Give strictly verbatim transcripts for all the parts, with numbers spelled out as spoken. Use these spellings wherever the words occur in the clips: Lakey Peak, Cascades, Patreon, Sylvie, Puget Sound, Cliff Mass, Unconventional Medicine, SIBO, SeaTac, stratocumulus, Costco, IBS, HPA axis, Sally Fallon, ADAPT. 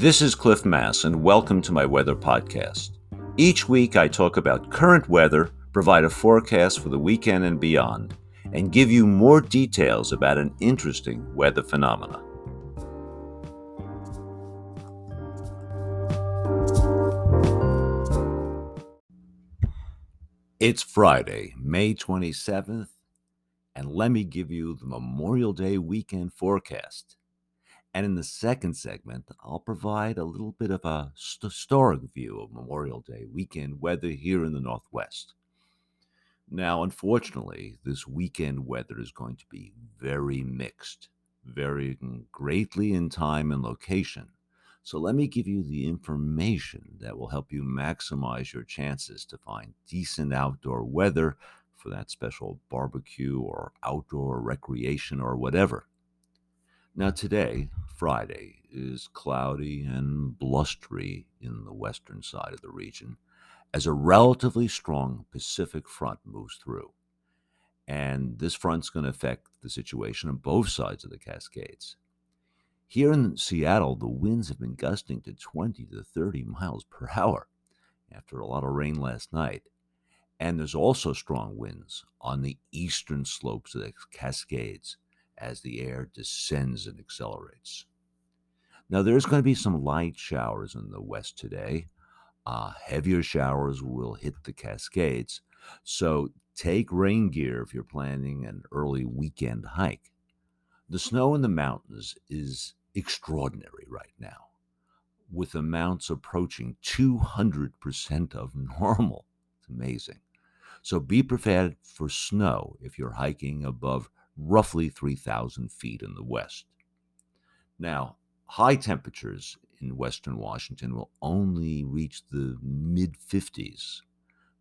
This is Cliff Mass, and welcome to my weather podcast. Each week I talk about current weather, provide a forecast for the weekend and beyond, and give you more details about an interesting weather phenomenon. It's Friday, May twenty-seventh, and let me give you the Memorial Day weekend forecast. And in the second segment, I'll provide a little bit of a historic view of Memorial Day weekend weather here in the Northwest. Now, unfortunately, this weekend weather is going to be very mixed, varying greatly in time and location. So let me give you the information that will help you maximize your chances to find decent outdoor weather for that special barbecue or outdoor recreation or whatever. Now today, Friday, is cloudy and blustery in the western side of the region as a relatively strong Pacific front moves through. And this front's going to affect the situation on both sides of the Cascades. Here in Seattle, the winds have been gusting to twenty to thirty miles per hour after a lot of rain last night. And there's also strong winds on the eastern slopes of the Cascades as the air descends and accelerates. Now, there's going to be some light showers in the west today. Uh, heavier showers will hit the Cascades, so take rain gear if you're planning an early weekend hike. The snow in the mountains is extraordinary right now, with amounts approaching two hundred percent of normal. It's amazing. So be prepared for snow if you're hiking above roughly three thousand feet in the west. Now, high temperatures in western Washington will only reach the mid fifties,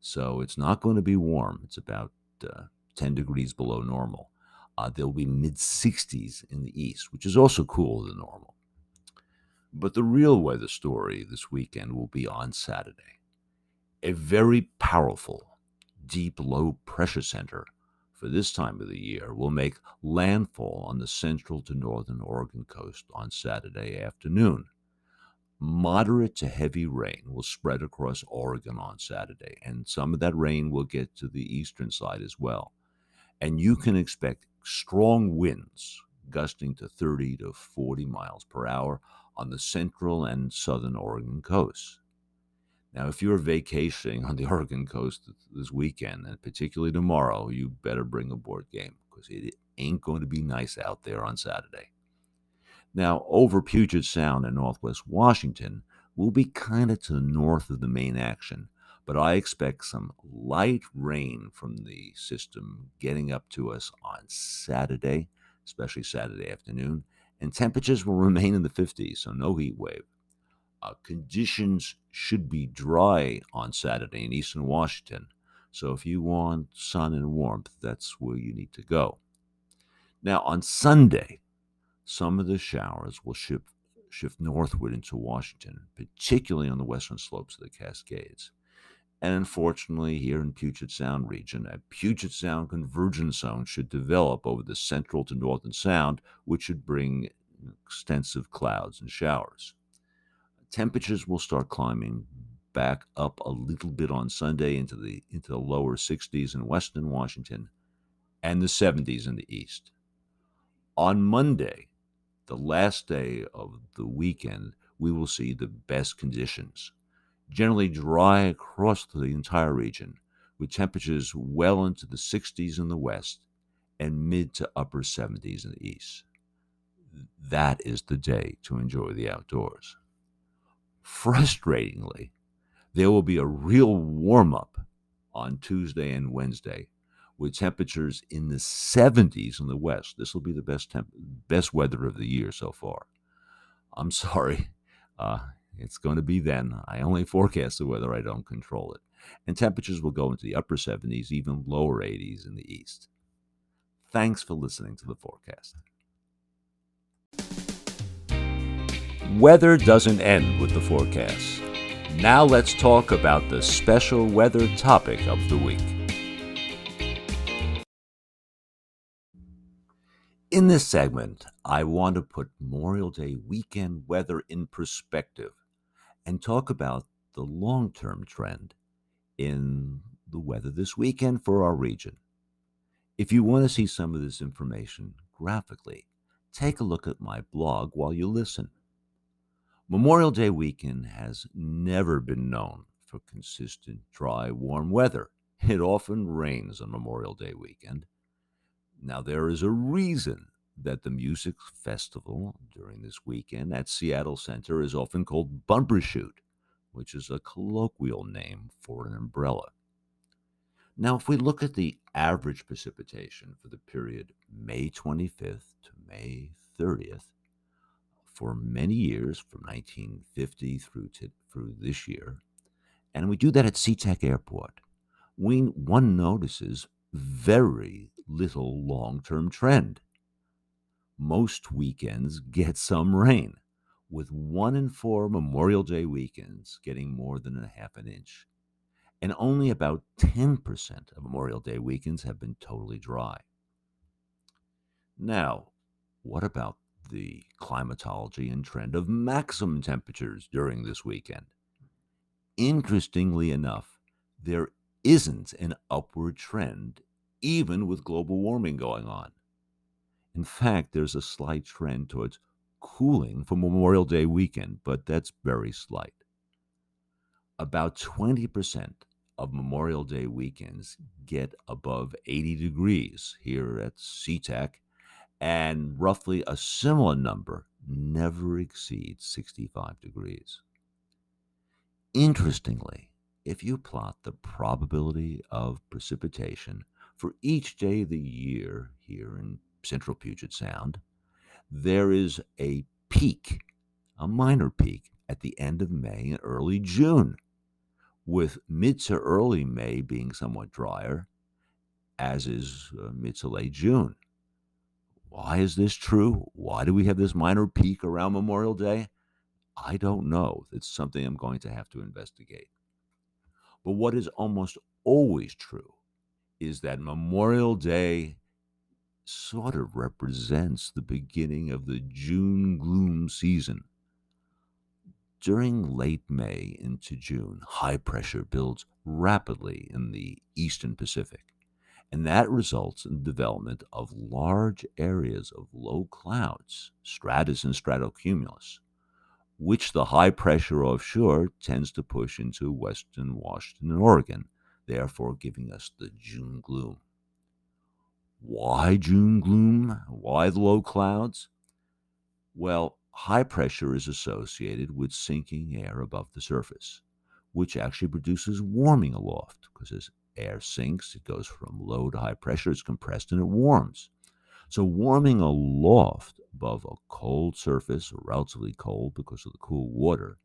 so it's not going to be warm. It's about uh, ten degrees below normal. Uh, there'll be mid sixties in the east, which is also cooler than normal. But the real weather story this weekend will be on Saturday. A very powerful, deep, low-pressure center for this time of the year will make landfall on the central to northern Oregon coast on Saturday afternoon. Moderate to heavy rain will spread across Oregon on Saturday, and some of that rain will get to the eastern side as well. And you can expect strong winds gusting to thirty to forty miles per hour on the central and southern Oregon coast. Now, if you're vacationing on the Oregon coast this weekend, and particularly tomorrow, you better bring a board game because it ain't going to be nice out there on Saturday. Now, over Puget Sound and northwest Washington, we'll be kind of to the north of the main action, but I expect some light rain from the system getting up to us on Saturday, especially Saturday afternoon, and temperatures will remain in the fifties, so no heat wave. Uh, conditions should be dry on Saturday in eastern Washington, so if you want sun and warmth, that's where you need to go. Now, on Sunday, some of the showers will shift, shift northward into Washington, particularly on the western slopes of the Cascades. And unfortunately, here in Puget Sound region, a Puget Sound convergence zone should develop over the central to northern Sound, which should bring extensive clouds and showers. Temperatures will start climbing back up a little bit on Sunday into the into the lower sixties in western Washington and the seventies in the east. On Monday, the last day of the weekend, we will see the best conditions, generally dry across the entire region, with temperatures well into the sixties in the west and mid to upper seventies in the east. That is the day to enjoy the outdoors. Frustratingly, there will be a real warm-up on Tuesday and Wednesday, with temperatures in the seventies in the west. This will be the best temp- best weather of the year so far. I'm sorry. Uh, it's going to be then. I only forecast the weather. I don't control it. And temperatures will go into the upper seventies, even lower eighties in the east. Thanks for listening to the forecast. Weather doesn't end with the forecast. Now let's talk about the special weather topic of the week. In this segment, I want to put Memorial Day weekend weather in perspective and talk about the long-term trend in the weather this weekend for our region. If you want to see some of this information graphically, take a look at my blog while you listen. Memorial Day weekend has never been known for consistent, dry, warm weather. It often rains on Memorial Day weekend. Now, there is a reason that the music festival during this weekend at Seattle Center is often called bumbershoot, which is a colloquial name for an umbrella. Now, if we look at the average precipitation for the period May twenty-fifth to May thirtieth, for many years, from nineteen fifty through, to, through this year, and we do that at SeaTac Airport, we, one notices very little long-term trend. Most weekends get some rain, with one in four Memorial Day weekends getting more than a half an inch. And only about ten percent of Memorial Day weekends have been totally dry. Now, what about the climatology and trend of maximum temperatures during this weekend? Interestingly enough, there isn't an upward trend, even with global warming going on. In fact, there's a slight trend towards cooling for Memorial Day weekend, but that's very slight. About twenty percent of Memorial Day weekends get above eighty degrees here at SeaTac, and roughly a similar number never exceeds sixty-five degrees. Interestingly, if you plot the probability of precipitation for each day of the year here in central Puget Sound, there is a peak, a minor peak, at the end of May and early June, with mid to early May being somewhat drier, as is uh, mid to late June. Why is this true? Why do we have this minor peak around Memorial Day? I don't know. It's something I'm going to have to investigate. But what is almost always true is that Memorial Day sort of represents the beginning of the June gloom season. During late May into June, high pressure builds rapidly in the eastern Pacific, and that results in the development of large areas of low clouds, stratus and stratocumulus, which the high pressure offshore tends to push into western Washington and Oregon, therefore giving us the June gloom. Why June gloom? Why the low clouds? Well, high pressure is associated with sinking air above the surface, which actually produces warming aloft, because as air sinks, it goes from low to high pressure, it's compressed, and it warms. So warming aloft above a cold surface, or relatively cold because of the cool water,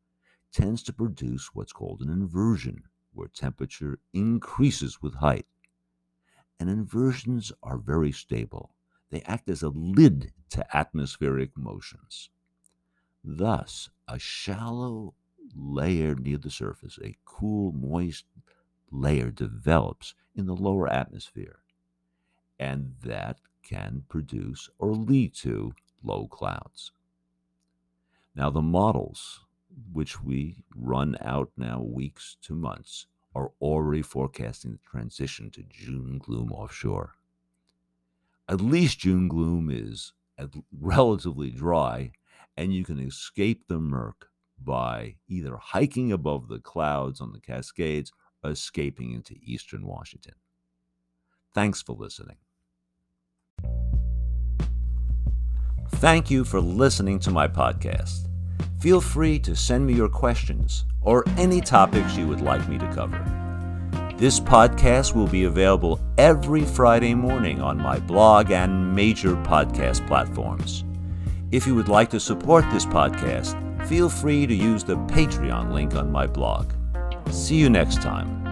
tends to produce what's called an inversion, where temperature increases with height. And inversions are very stable. They act as a lid to atmospheric motions. Thus, a shallow layer near the surface, a cool, moist layer, develops in the lower atmosphere, and that can produce or lead to low clouds. Now, the models, which we run out now weeks to months, are already forecasting the transition to June gloom offshore. At least June gloom is relatively dry, and you can escape the murk by either hiking above the clouds on the Cascades or escaping into eastern Washington. Thanks for listening. Thank you for listening to my podcast. Feel free to send me your questions or any topics you would like me to cover. This podcast will be available every Friday morning on my blog and major podcast platforms. If you would like to support this podcast, feel free to use the Patreon link on my blog. See you next time.